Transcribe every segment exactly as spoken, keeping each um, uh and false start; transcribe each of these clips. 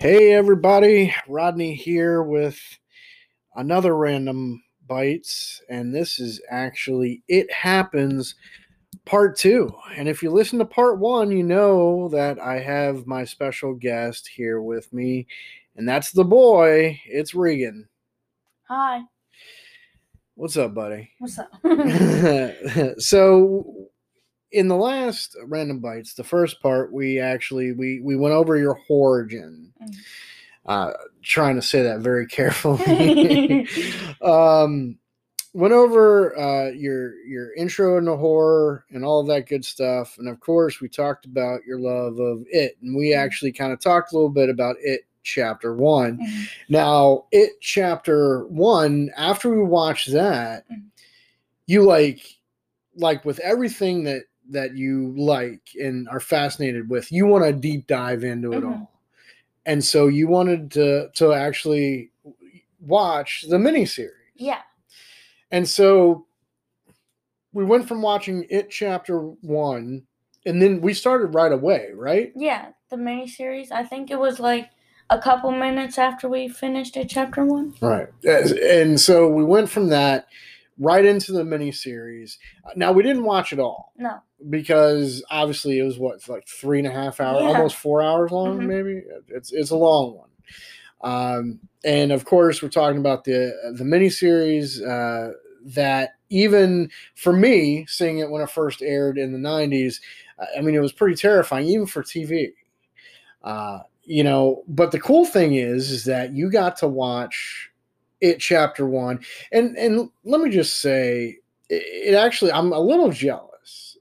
Hey everybody, Rodney here with another Random Bites, and this is actually It Happens Part two. And if you listen to Part one, you know that I have my special guest here with me, and that's the boy, it's Regan. Hi. What's up, buddy? What's up? So, in the last Random Bites, the first part, we actually, we, we went over your origin. Mm. Uh, trying to say that very carefully. um, went over uh, your your intro into horror and all of that good stuff. And, of course, we talked about your love of It. And we actually kind of talked a little bit about It Chapter One. Mm-hmm. Now, It Chapter One, after we watched that, mm-hmm. you like... like with everything that, that you like and are fascinated with, you want to deep dive into it mm-hmm. all. And so you wanted to, to actually watch the miniseries. Yeah. And so we went from watching It Chapter One, and then we started right away, right? Yeah. The miniseries, I think it was like a couple minutes after we finished It Chapter One. Right. And so we went from that right into the miniseries. Now, we didn't watch it all. No. Because, obviously, it was, what, like three and a half hours, yeah. almost four hours long, mm-hmm. maybe? It's it's a long one. Um, and, of course, we're talking about the, the miniseries uh, that even, for me, seeing it when it first aired in the nineties, I mean, it was pretty terrifying, even for T V. Uh, you know, but the cool thing is, is that you got to watch It Chapter One, and and let me just say, it, it actually, I'm a little jealous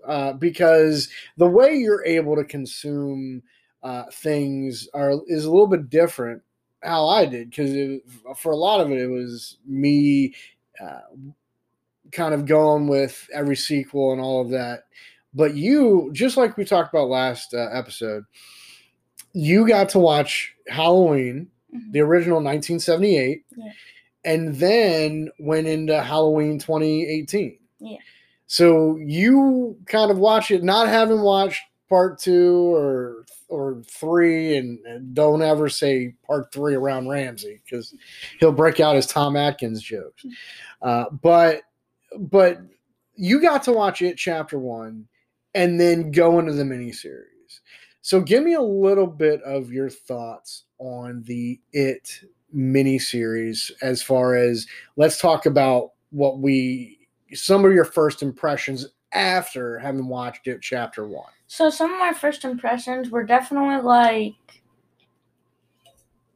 uh, because the way you're able to consume uh, things are is a little bit different how I did, because for a lot of it, it was me uh, kind of going with every sequel and all of that. But you, just like we talked about last uh, episode, you got to watch Halloween, mm-hmm. the original nineteen seventy-eight. Yeah. And then went into Halloween twenty eighteen. Yeah. So you kind of watch it, not having watched part two or or three, and, and don't ever say part three around Ramsey because he'll break out his Tom Atkins jokes. Uh, but but you got to watch It Chapter One and then go into the miniseries. So give me a little bit of your thoughts on the It miniseries, as far as, let's talk about what we, some of your first impressions after having watched It Chapter One. So some of my first impressions were definitely like,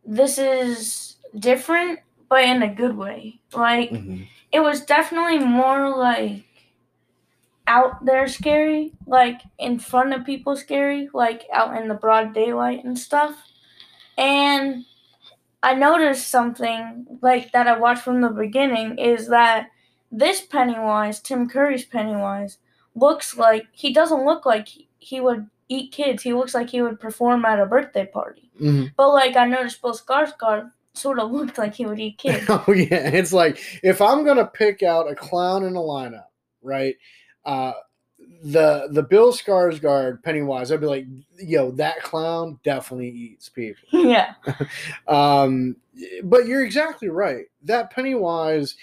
this is different, but in a good way. Like, mm-hmm. it was definitely more like out there scary, like in front of people scary, like out in the broad daylight and stuff. And I noticed something like that I watched from the beginning is that this Pennywise, Tim Curry's Pennywise, looks like, he doesn't look like he, he would eat kids. He looks like he would perform at a birthday party. Mm-hmm. But like I noticed Bill Skarsgård sort of looked like he would eat kids. Oh yeah, it's like if I'm gonna pick out a clown in a lineup, right? Uh, the the Bill Skarsgård Pennywise, I'd be like, yo, that clown definitely eats people. Yeah. um, but you're exactly right. That Pennywise,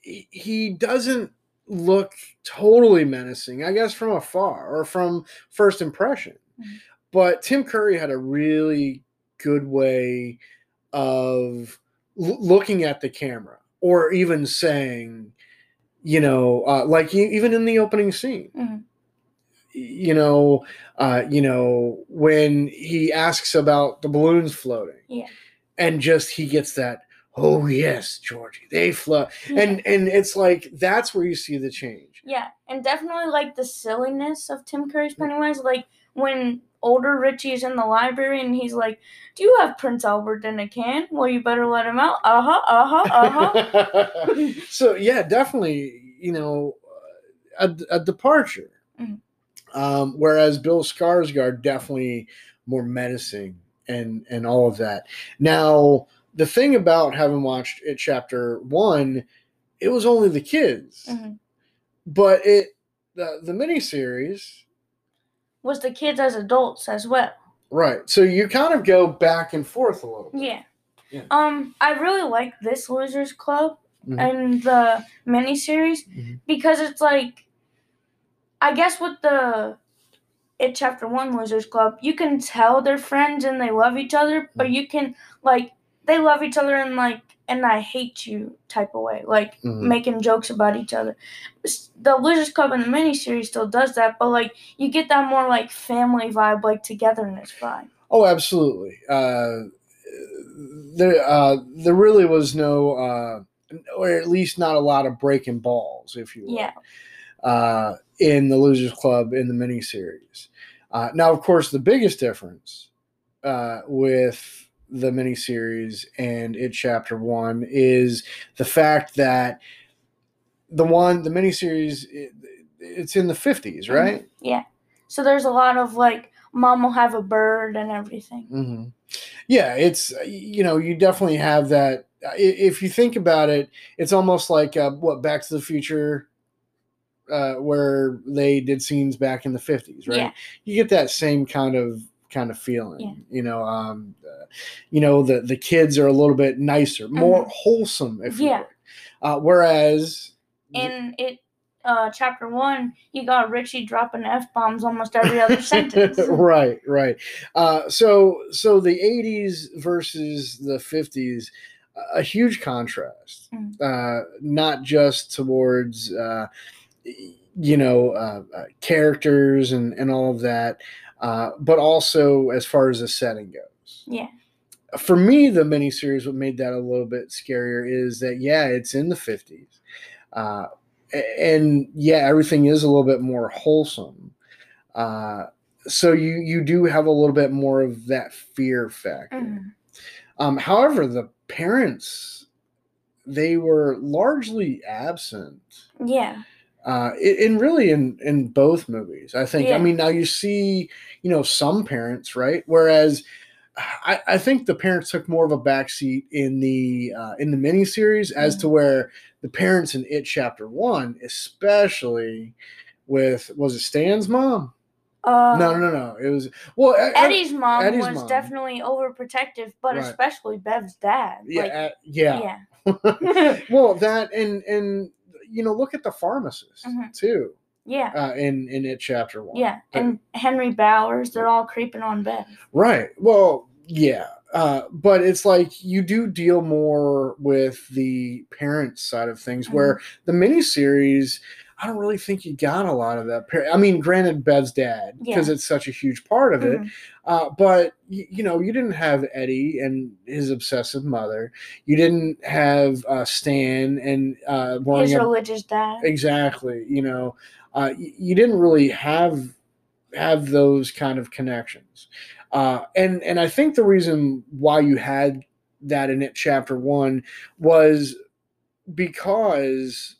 he, he doesn't look totally menacing, I guess, from afar or from first impression. Mm-hmm. But Tim Curry had a really good way of l- looking at the camera or even saying, you know, uh, like even in the opening scene, mm-hmm. you know, uh, you know, when he asks about the balloons floating, yeah. and just he gets that, oh yes, Georgie, they float, yeah. and and it's like that's where you see the change. Yeah, and definitely like the silliness of Tim Curry's Pennywise, like when older Richie's in the library and he's like, do you have Prince Albert in a can? Well, you better let him out. Uh-huh, uh-huh, uh-huh. So, yeah, definitely, you know, a, a departure. Mm-hmm. Um, whereas Bill Skarsgård definitely more menacing and, and all of that. Now, the thing about having watched It Chapter One, it was only the kids. Mm-hmm. But it the, the miniseries was the kids as adults as well. Right. So you kind of go back and forth a little bit. Yeah. yeah. Um, I really like this Losers Club mm-hmm. and the miniseries mm-hmm. because it's like, I guess with the It Chapter One Losers Club, you can tell they're friends and they love each other, mm-hmm. but you can, like, they love each other in, like, and I hate you type of way, like mm-hmm. making jokes about each other. The Losers Club in the miniseries still does that, but like you get that more like family vibe, like togetherness vibe. Oh, absolutely. Uh, there, uh, there really was no, uh, or at least not a lot of breaking balls, if you will, yeah. uh, in the Losers Club in the miniseries. Uh, now, of course, the biggest difference uh, with the miniseries and It Chapter One is the fact that the one, the miniseries, it, it's in the fifties, right? Mm-hmm. Yeah. So there's a lot of like, mom will have a bird and everything. Mm-hmm. Yeah. It's, you know, you definitely have that. If you think about it, it's almost like uh, what Back to the Future, uh, where they did scenes back in the fifties, right? Yeah. You get that same kind of, kind of feeling, yeah. you know, um, uh, you know, the, the kids are a little bit nicer, more mm-hmm. wholesome, if yeah. you will. Uh, whereas in it, uh, Chapter One, you got Richie dropping F-bombs almost every other sentence. Right. Right. Uh, so, so the eighties versus the fifties, a huge contrast, mm-hmm. uh, not just towards, uh, you know, uh, uh, characters and, and all of that. Uh, but also as far as the setting goes. Yeah. For me, the miniseries, what made that a little bit scarier is that, yeah, it's in the fifties. Uh, and, yeah, everything is a little bit more wholesome. Uh, so you, you do have a little bit more of that fear factor. Mm-hmm. Um, however, the parents, they were largely absent. Yeah. Uh, and really in, in both movies, I think. Yeah. I mean, now you see, you know, some parents, right? Whereas I, I think the parents took more of a backseat in the uh, in the miniseries mm-hmm. as to where the parents in It Chapter One, especially with, was it Stan's mom? Uh, no, no, no. It was, well, Eddie's mom Eddie's was mom. definitely overprotective, but right. especially Bev's dad. Yeah. Like, uh, yeah. yeah. Well, that and, and, you know, look at the pharmacist, mm-hmm. too. Yeah. Uh, in, in It Chapter One. Yeah. And Henry Bowers, they're all creeping on Bev. Right. Well, yeah. Uh, but it's like you do deal more with the parent side of things, mm-hmm. where the miniseries, I don't really think you got a lot of that. Par- I mean, granted, Bev's dad, because yeah. it's such a huge part of mm-hmm. it. Uh, but, y- you know, you didn't have Eddie and his obsessive mother. You didn't have uh, Stan and uh, his up- religious dad. Exactly. You know, uh, y- you didn't really have have those kind of connections. Uh, and and I think the reason why you had that in It Chapter One was because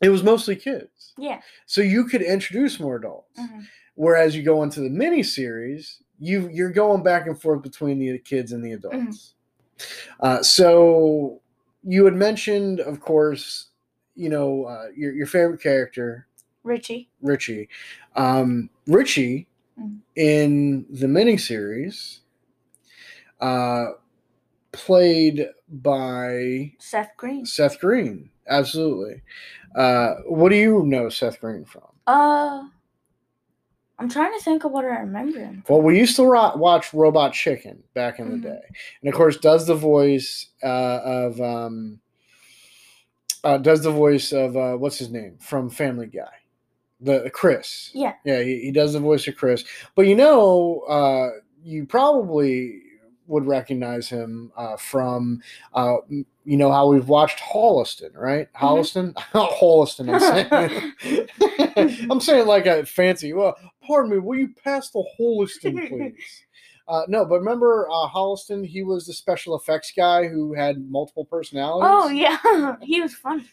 it was mostly kids. Yeah. So you could introduce more adults. Mm-hmm. Whereas you go into the miniseries, you, you're going back and forth between the kids and the adults. Mm-hmm. Uh, so you had mentioned, of course, you know, uh, your, your favorite character. Richie. Richie. Um, Richie mm-hmm. in the miniseries uh, played by... Seth Green. Seth Green. Absolutely. Uh, what do you know Seth Green from? Uh, I'm trying to think of what I remember him from. Well, we used to ro- watch Robot Chicken back in mm-hmm. the day. And, of course, does the voice uh, of um, uh, does the voice of uh, what's his name from Family Guy? The Chris. Yeah. Yeah, he, he does the voice of Chris. But, you know, uh, you probably would recognize him uh, from, uh, you know, how we've watched Holliston, right? Holliston? Mm-hmm. Holliston, I'm saying. I'm saying like a fancy, well, pardon me, will you pass the Holliston, please? uh, no, but remember uh, Holliston, he was the special effects guy who had multiple personalities. Oh, yeah. He was funny.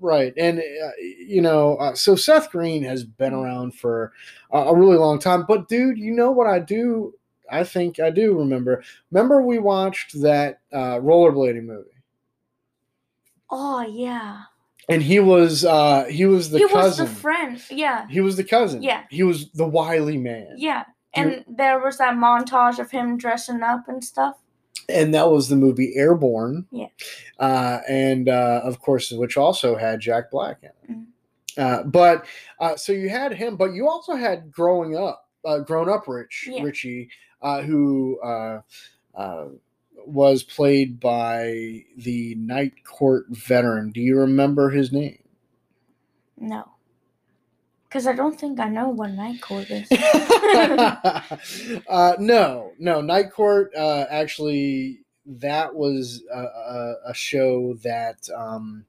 Right. And, uh, you know, uh, so Seth Green has been around for uh, a really long time. But, dude, you know what I do? I think I do remember. Remember we watched that uh, rollerblading movie. Oh yeah. And he was uh, he was the he cousin. He was the friend. Yeah. He was the cousin. Yeah. He was the wily man. Yeah. And there was that montage of him dressing up and stuff. And that was the movie Airborne. Yeah. Uh, and, uh, of course, which also had Jack Black in it. Mm-hmm. Uh, but uh, so you had him, but you also had growing up, uh, grown up Rich, yeah. Richie, uh, who uh, uh, was played by the Night Court veteran. Do you remember his name? No. Because I don't think I know what Night Court is. uh, no, no. Night Court, uh, actually, that was a, a, a show that um,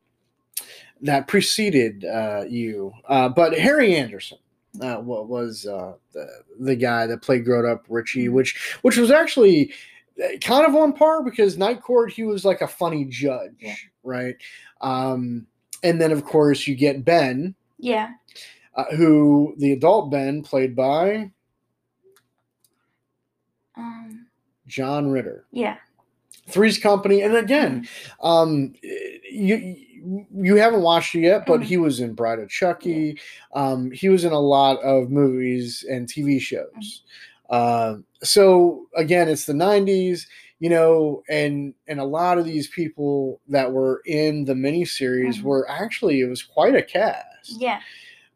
that preceded uh, you. Uh, but Harry Anderson uh, was uh, the, the guy that played grown up Richie, which which was actually kind of on par because Night Court, he was like a funny judge, yeah. right? Um, and then, of course, you get Ben. Yeah. Uh, who the adult Ben played by um, John Ritter. Yeah. Three's Company. And again, mm-hmm. um, you you haven't watched it yet, but mm-hmm. he was in Bride of Chucky. Yeah. Um, he was in a lot of movies and T V shows. Mm-hmm. Uh, so again, it's the nineties, you know, and, and a lot of these people that were in the miniseries mm-hmm. were actually, it was quite a cast. Yeah.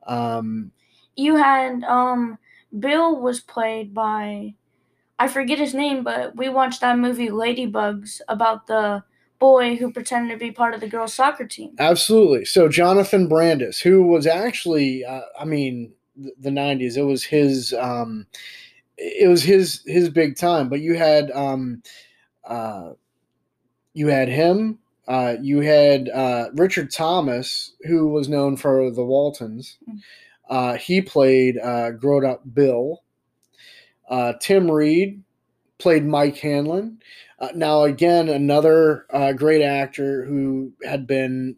Um, you had, um, Bill was played by, I forget his name, but we watched that movie Ladybugs about the boy who pretended to be part of the girls' soccer team. Absolutely. So Jonathan Brandis, who was actually, uh, I mean, the, the nineties, it was his, um, it was his, his big time, but you had, um, uh, you had him. Uh, you had uh, Richard Thomas, who was known for the Waltons. Uh, he played uh, grown-up Bill. Uh, Tim Reed played Mike Hanlon. Uh, now, again, another uh, great actor who had been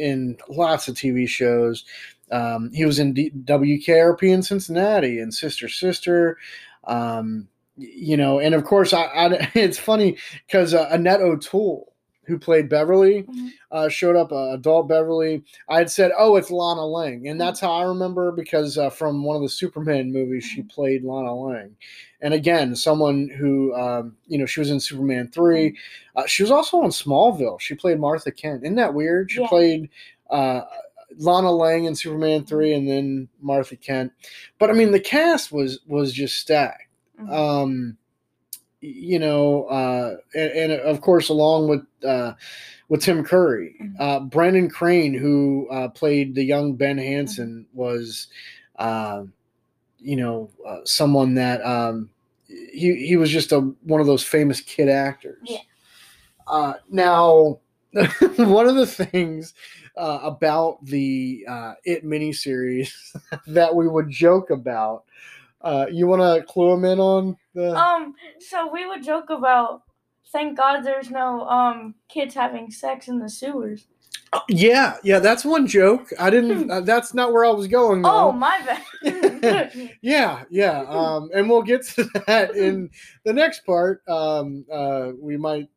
in lots of T V shows. Um, he was in D- W K R P in Cincinnati and Sister Sister. Um, you know, and, of course, I, I, it's funny because uh, Annette O'Toole, who played Beverly, mm-hmm. uh, showed up, uh, adult Beverly. I had said, oh, it's Lana Lang. And that's how I remember because uh, from one of the Superman movies, mm-hmm. she played Lana Lang. And again, someone who, um, you know, she was in Superman three. Mm-hmm. Uh, she was also on Smallville. She played Martha Kent. Isn't that weird? She yeah. played uh, Lana Lang in Superman three and then Martha Kent. But, I mean, the cast was was just stacked. Mm-hmm. Um You know, uh, and, and of course, along with uh, with Tim Curry, uh, Brendan Crane, who uh, played the young Ben Hansen, was, uh, you know, uh, someone that um, he he was just a one of those famous kid actors. Yeah. Uh, now, one of the things uh, about the uh, It miniseries that we would joke about. Uh, you want to clue him in on the... Um, so we would joke about, thank God there's no um kids having sex in the sewers. Uh, yeah, yeah, that's one joke. I didn't... uh, that's not where I was going, though. Oh, my bad. yeah, yeah. Um, and we'll get to that in the next part. Um, uh, we might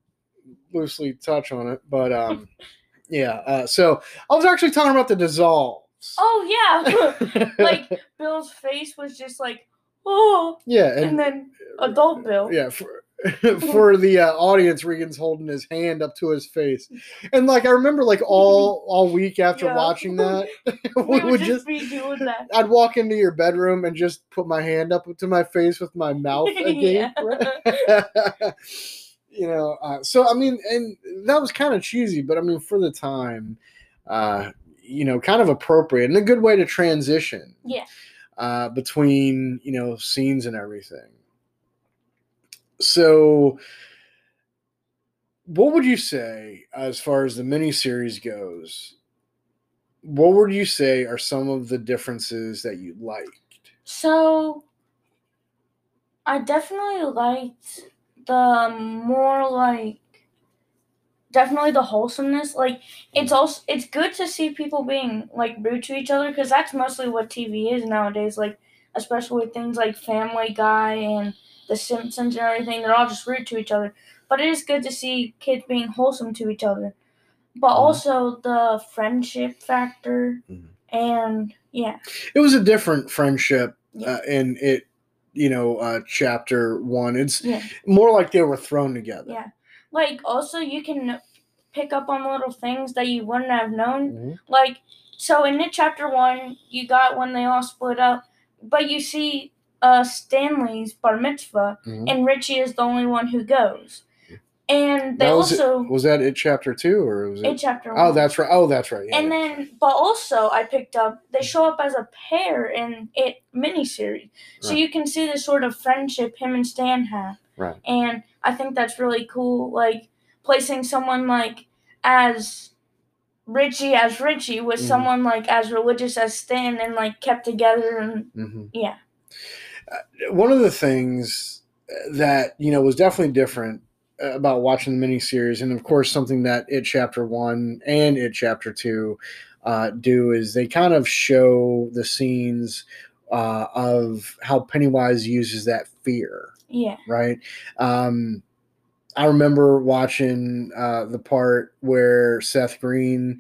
loosely touch on it, but um, yeah. Uh, so I was actually talking about the dissolve. Oh, yeah. Like, Bill's face was just like... Oh. Yeah, and, and then adult Bill. Yeah, for, for the uh, audience, Regan's holding his hand up to his face, and like I remember, like all all week after yeah. watching that, we, we would just, just be doing that. I'd walk into your bedroom and just put my hand up to my face with my mouth agape. You know, uh, so I mean, and that was kind of cheesy, but I mean, for the time, uh, you know, kind of appropriate and a good way to transition. Yeah. Uh, between, you know, scenes and everything. So what would you say, as far as the miniseries goes, what would you say are some of the differences that you liked? So I definitely liked the more like, definitely the wholesomeness. Like, it's also it's good to see people being like rude to each other because that's mostly what T V is nowadays. Like, especially with things like Family Guy and The Simpsons and everything, they're all just rude to each other. But it is good to see kids being wholesome to each other. But mm-hmm. also the friendship factor, mm-hmm. and yeah, it was a different friendship, yeah. uh, and it you know, uh, chapter one. It's yeah. more like they were thrown together. Yeah. Like, also, you can pick up on little things that you wouldn't have known. Mm-hmm. Like, so in It Chapter One, you got when they all split up, but you see uh, Stanley's bar mitzvah, mm-hmm. and Richie is the only one who goes. And they was also it, was that It Chapter Two or was it It Chapter One? Oh, that's right. Oh, that's right. Yeah, and yeah. then, but also, I picked up they show up as a pair in It miniseries, so right. you can see the sort of friendship him and Stan have. Right. And I think that's really cool. Like placing someone like as Richie as Richie with mm-hmm. someone like as religious as Stan, and like kept together. And mm-hmm. yeah, uh, one of the things that you know was definitely different about watching the miniseries, and of course something that It Chapter One and It Chapter Two uh, do is they kind of show the scenes uh, of how Pennywise uses that fear. Yeah. Right. Um, I remember watching uh, the part where Seth Green,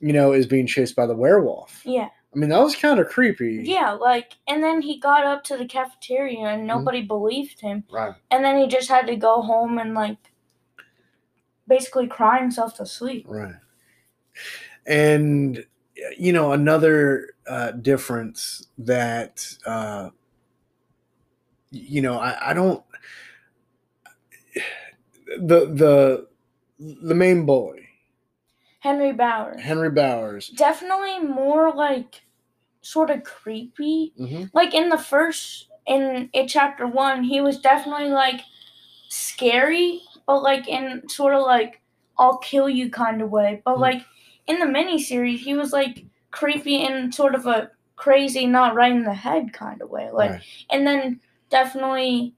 you know, is being chased by the werewolf. Yeah. I mean, that was kind of creepy. Yeah, like, and then he got up to the cafeteria and nobody mm-hmm. believed him. Right. And then he just had to go home and, like, basically cry himself to sleep. Right. And, you know, another uh, difference that, uh, you know, I, I don't the, the the main bully. Henry Bowers. Henry Bowers. Definitely more, like, sort of creepy. Mm-hmm. Like, in the first, in It Chapter One, he was definitely, like, scary, but, like, in sort of, like, I'll kill you kind of way. But, mm-hmm. like, in the miniseries, he was, like, creepy in sort of a crazy, not right in the head kind of way. Like, right. And then definitely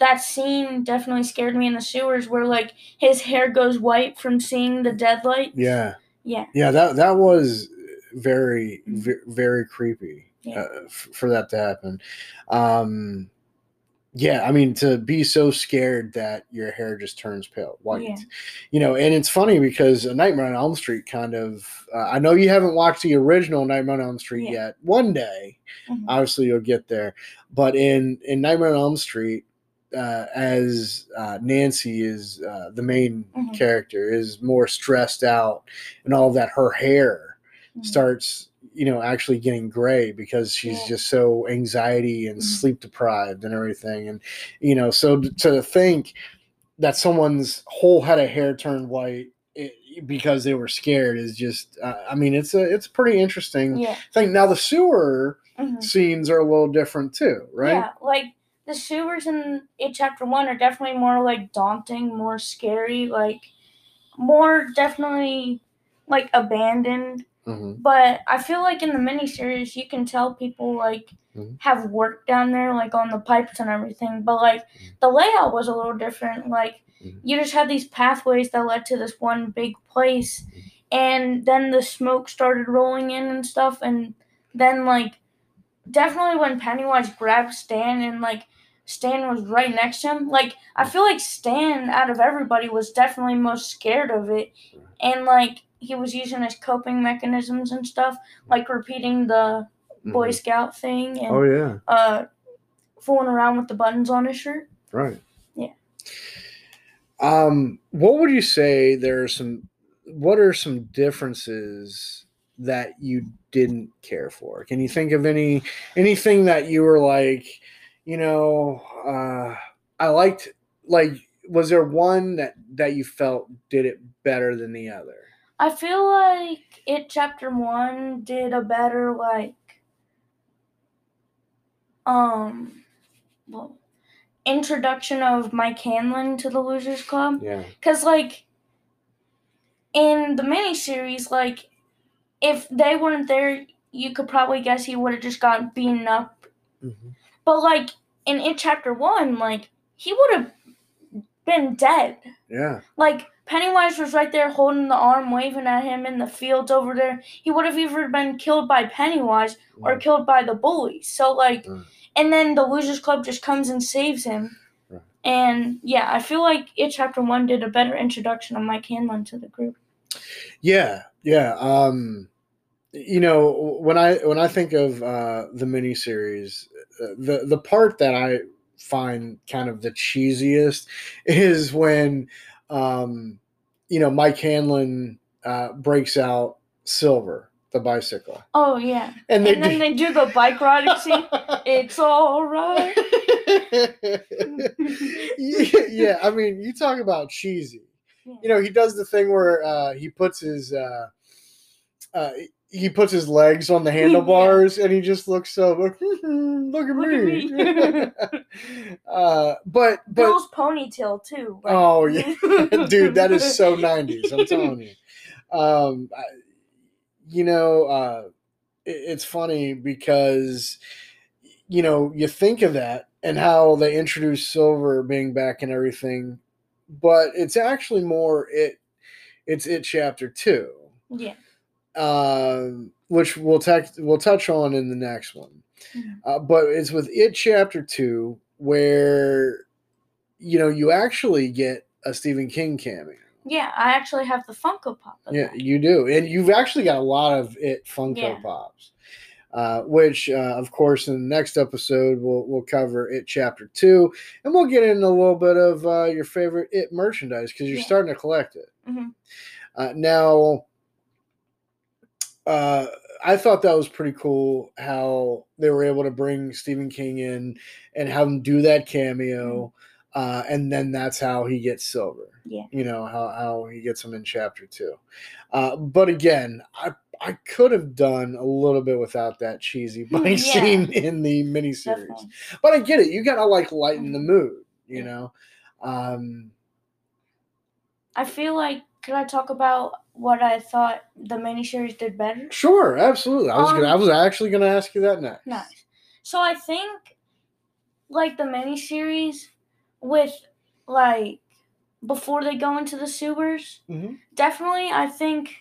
that scene definitely scared me in the sewers where, like, his hair goes white from seeing the deadlights. Yeah. Yeah. Yeah, that that was very, very creepy yeah. uh, f- for that to happen. Um, yeah, I mean, to be so scared that your hair just turns pale white. Yeah. You know, and it's funny because A Nightmare on Elm Street kind of uh, – I know you haven't watched the original Nightmare on Elm Street yeah. yet. One day, mm-hmm. obviously, you'll get there. But in, in Nightmare on Elm Street, Uh, as uh, Nancy is uh, the main mm-hmm. character, is more stressed out and all that, her hair mm-hmm. starts, you know, actually getting gray because she's yeah. just so anxiety and mm-hmm. sleep deprived and everything. And, you know, so to think that someone's whole head of hair turned white it, because they were scared is just, uh, I mean, it's a, it's a pretty interesting yeah. thing. Now the sewer mm-hmm. scenes are a little different too, right? Yeah, like, the sewers in It Chapter One are definitely more, like, daunting, more scary, like, more definitely, like, abandoned. Mm-hmm. But I feel like in the miniseries, you can tell people, like, mm-hmm. have work down there, like, on the pipes and everything. But, like, mm-hmm. the layout was a little different. Like, mm-hmm. you just had these pathways that led to this one big place. Mm-hmm. And then the smoke started rolling in and stuff. And then, like, definitely when Pennywise grabbed Stan and, like, Stan was right next to him. Like, I feel like Stan, out of everybody, was definitely most scared of it. And, like, he was using his coping mechanisms and stuff, like repeating the Boy Scout thing. And, oh, yeah. Uh, fooling around with the buttons on his shirt. Right. Yeah. Um, what would you say there are some – what are some differences that you didn't care for? Can you think of any anything that you were like – You know, uh, I liked, like, was there one that, that you felt did it better than the other? I feel like It Chapter One did a better, like, um, well, introduction of Mike Hanlon to the Losers Club. Yeah. Because, like, in the miniseries, like, if they weren't there, you could probably guess he would have just got beaten up. Mm-hmm. But, like, in It Chapter One, like, he would have been dead. Yeah. Like, Pennywise was right there holding the arm, waving at him in the fields over there. He would have either been killed by Pennywise or right. killed by the bully. So, like, right. and then the Losers Club just comes and saves him. Right. And, yeah, I feel like It Chapter One did a better introduction of Mike Hanlon to the group. Yeah, yeah. Um, you know, when I when I think of uh, the miniseries – the the part that I find kind of the cheesiest is when, um, you know, Mike Hanlon uh, breaks out Silver, the bicycle. Oh, yeah. And, they and then do- they do the bike riding scene. It's all right. yeah, yeah, I mean, you talk about cheesy. Yeah. You know, he does the thing where uh, he puts his uh, uh, he puts his legs on the handlebars, yeah. and he just looks so look, look at me. Look at me. uh, but but Bill's ponytail too. Like. Oh yeah, dude, that is so nineties. I'm telling you. Um, I, you know, uh, it, it's funny because you know you think of that. And how they introduced Silver being back and everything, but it's actually more it. It's It Chapter Two, yeah, uh, which we'll touch ta- we'll touch on in the next one. Mm-hmm. Uh, but it's with It Chapter Two where you know you actually get a Stephen King cameo. Yeah, I actually have the Funko Pop. Of yeah, that. You do, and you've actually got a lot of It Funko yeah. Pops. Uh, which, uh, of course, in the next episode, we'll we'll cover It Chapter Two, and we'll get into a little bit of uh, your favorite It merchandise because you're yeah. starting to collect it. Mm-hmm. Uh, now, uh, I thought that was pretty cool how they were able to bring Stephen King in and have him do that cameo, mm-hmm. uh, and then that's how he gets Silver. Yeah, you know how how he gets him in Chapter Two. Uh, but again, I. I could have done a little bit without that cheesy bike yeah. scene in the miniseries. Definitely. But I get it. You got to, like, lighten the mood, you know? Um, I feel like, could I talk about what I thought the miniseries did better? Sure, absolutely. I was, um, gonna, I was actually going to ask you that next. Nice. So I think, like, the miniseries with, like, before they go into the sewers, mm-hmm. definitely I think...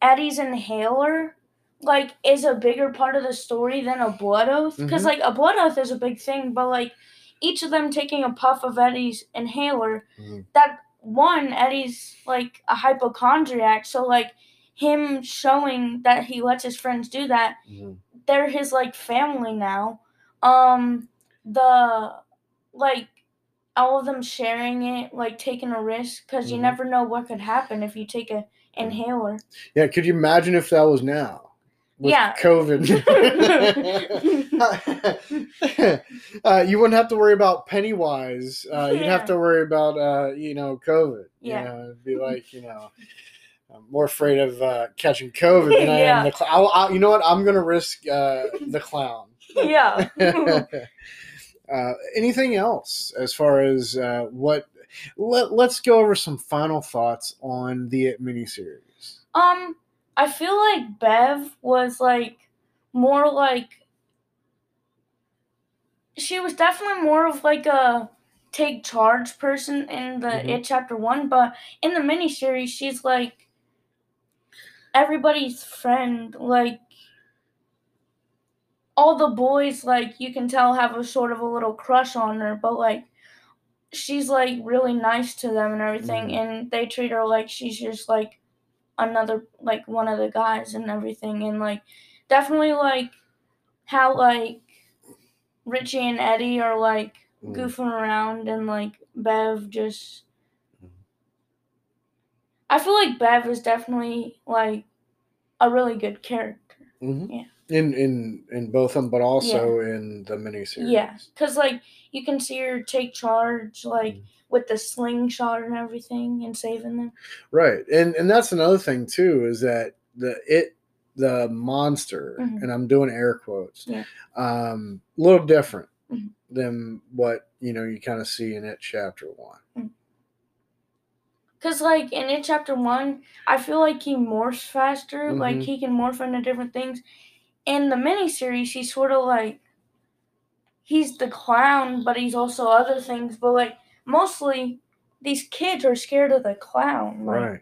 Eddie's inhaler, like, is a bigger part of the story than a blood oath. Because, mm-hmm. like, a blood oath is a big thing, but, like, each of them taking a puff of Eddie's inhaler, mm-hmm. that one, Eddie's, like, a hypochondriac. So, like, him showing that he lets his friends do that, mm-hmm. they're his, like, family now. Um, the, like, all of them sharing it, like, taking a risk. Because mm-hmm. you never know what could happen if you take a... inhaler. Yeah, could you imagine if that was now? With yeah. COVID. uh, you wouldn't have to worry about Pennywise. Uh, you'd yeah. have to worry about, uh, you know, COVID. Yeah. You know, it'd be like, you know, I'm more afraid of uh, catching COVID than I yeah. am the clown. You know what? I'm going to risk uh, the clown. Yeah. uh, anything else as far as uh, what... Let, let's go over some final thoughts on the It miniseries. Um, I feel like Bev was, like, more like... She was definitely more of, like, a take-charge person in the mm-hmm. It Chapter one, but in the miniseries, she's, like, everybody's friend. Like, all the boys, like, you can tell have a sort of a little crush on her, but, like, she's, like, really nice to them and everything, mm-hmm. and they treat her like she's just, like, another, like, one of the guys and everything, and, like, definitely, like, how, like, Richie and Eddie are, like, mm-hmm. goofing around, and, like, Bev just... I feel like Bev is definitely, like, a really good character. Mm-hmm. Yeah. In in in both of them, but also yeah. in the miniseries. Yeah, because, like, you can see her take charge, like, mm. with the slingshot and everything and saving them. Right. And and that's another thing, too, is that the it the monster, mm-hmm. and I'm doing air quotes, yeah. um, a little different mm-hmm. than what, you know, you kind of see in It Chapter one. Because, like, in It Chapter one, I feel like he morphs faster. Mm-hmm. Like, he can morph into different things. In the miniseries, he's sort of like, he's the clown, but he's also other things. But, like, mostly these kids are scared of the clown. Like. Right.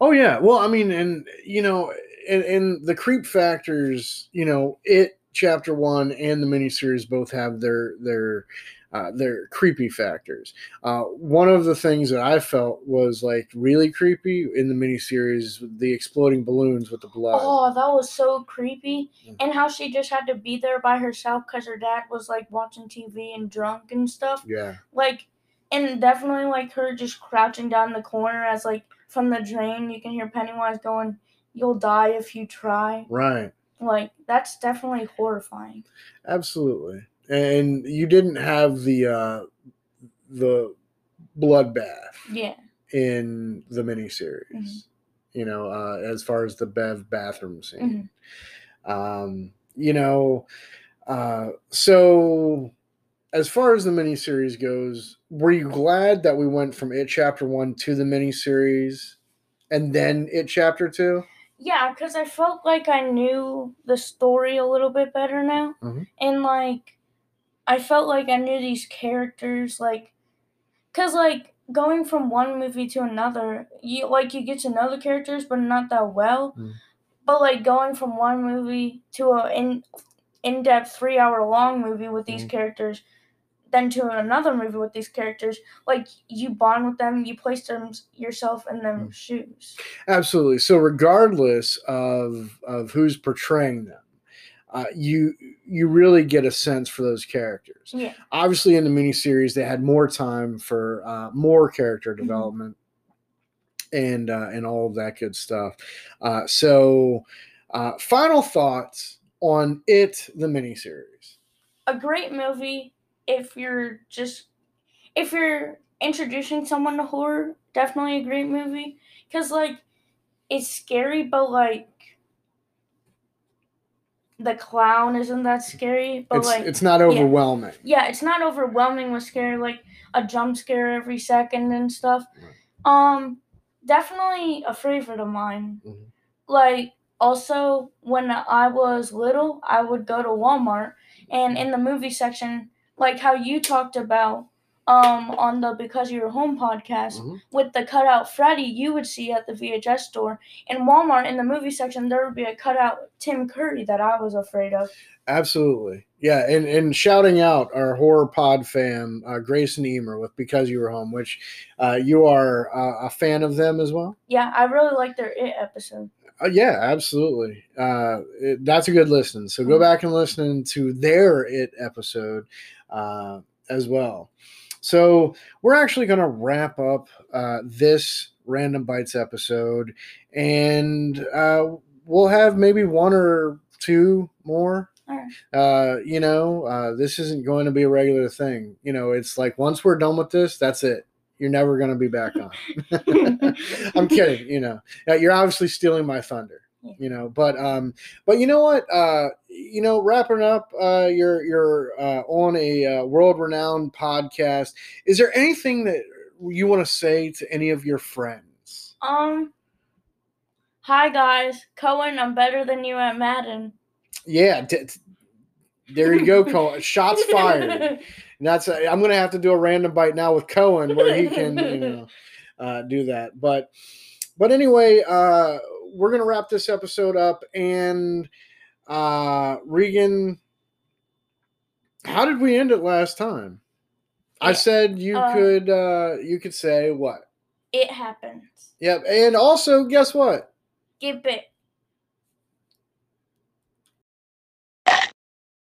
Oh, yeah. Well, I mean, and, you know, and, and the creep factors, you know, it Chapter One and the miniseries both have their their uh, their creepy factors. Uh, one of the things that I felt was like really creepy in the miniseries, the exploding balloons with the blood. Oh, that was so creepy! Mm-hmm. And how she just had to be there by herself because her dad was like watching T V and drunk and stuff. Yeah, like and definitely like her just crouching down the corner as like from the drain you can hear Pennywise going, "You'll die if you try." Right. Like, that's definitely horrifying. Absolutely. And you didn't have the uh, the bloodbath yeah. in the miniseries, mm-hmm. you know, uh, as far as the Bev bathroom scene. Mm-hmm. Um, you know, uh, so as far as the miniseries goes, were you glad that we went from It Chapter one to the miniseries and then It Chapter two? Yeah, because I felt like I knew the story a little bit better now. Mm-hmm. And, like, I felt like I knew these characters, like, because, like, going from one movie to another, you like, you get to know the characters, but not that well. Mm-hmm. But, like, going from one movie to an in, in-depth three-hour-long movie with these mm-hmm. characters, then to another movie with these characters, like, you bond with them, you place them yourself in their mm. shoes. Absolutely. So regardless of of who's portraying them, uh, you you really get a sense for those characters. Yeah. Obviously, in the miniseries, they had more time for uh, more character development mm-hmm. and, uh, and all of that good stuff. Uh, so uh, final thoughts on It, the miniseries. A great movie. If you're just, if you're introducing someone to horror, definitely a great movie. Because, like, it's scary, but, like, the clown isn't that scary. But, it's, like, it's not overwhelming. Yeah. yeah, it's not overwhelming with scary, like, a jump scare every second and stuff. Right. Um, definitely a favorite of mine. Mm-hmm. Like, also, when I was little, I would go to Walmart, and in the movie section, like how you talked about um, on the Because You Were Home podcast mm-hmm. with the cutout Freddy you would see at the V H S store. In Walmart, in the movie section, there would be a cutout Tim Curry that I was afraid of. Absolutely. Yeah, and, and shouting out our horror pod fam, uh, Grace and Emer with Because You Were Home, which uh, you are uh, a fan of them as well? Yeah, I really like their It episode. Uh, yeah, absolutely. Uh, it, that's a good listen. So go back and listen to their It episode uh, as well. So we're actually going to wrap up uh, this Random Bites episode, and uh, we'll have maybe one or two more. Uh, you know, uh, this isn't going to be a regular thing. You know, it's like once we're done with this, that's it. You're never going to be back on. I'm kidding. You know, you're obviously stealing my thunder, you know, but, um, but you know what, uh, you know, wrapping up, uh, you're, you're, uh, on a uh, world renowned podcast. Is there anything that you want to say to any of your friends? Um, hi guys, Cohen, I'm better than you at Madden. Yeah. T- t- There you go, Cohen. Shots fired. And that's a, I'm going to have to do a random bite now with Cohen where he can, you know, uh, do that. But, but anyway, uh, we're going to wrap this episode up. And uh, Regan, how did we end it last time? Yeah. I said you uh, could, uh, you could say what? It happens. Yep, and also guess what? Get bit.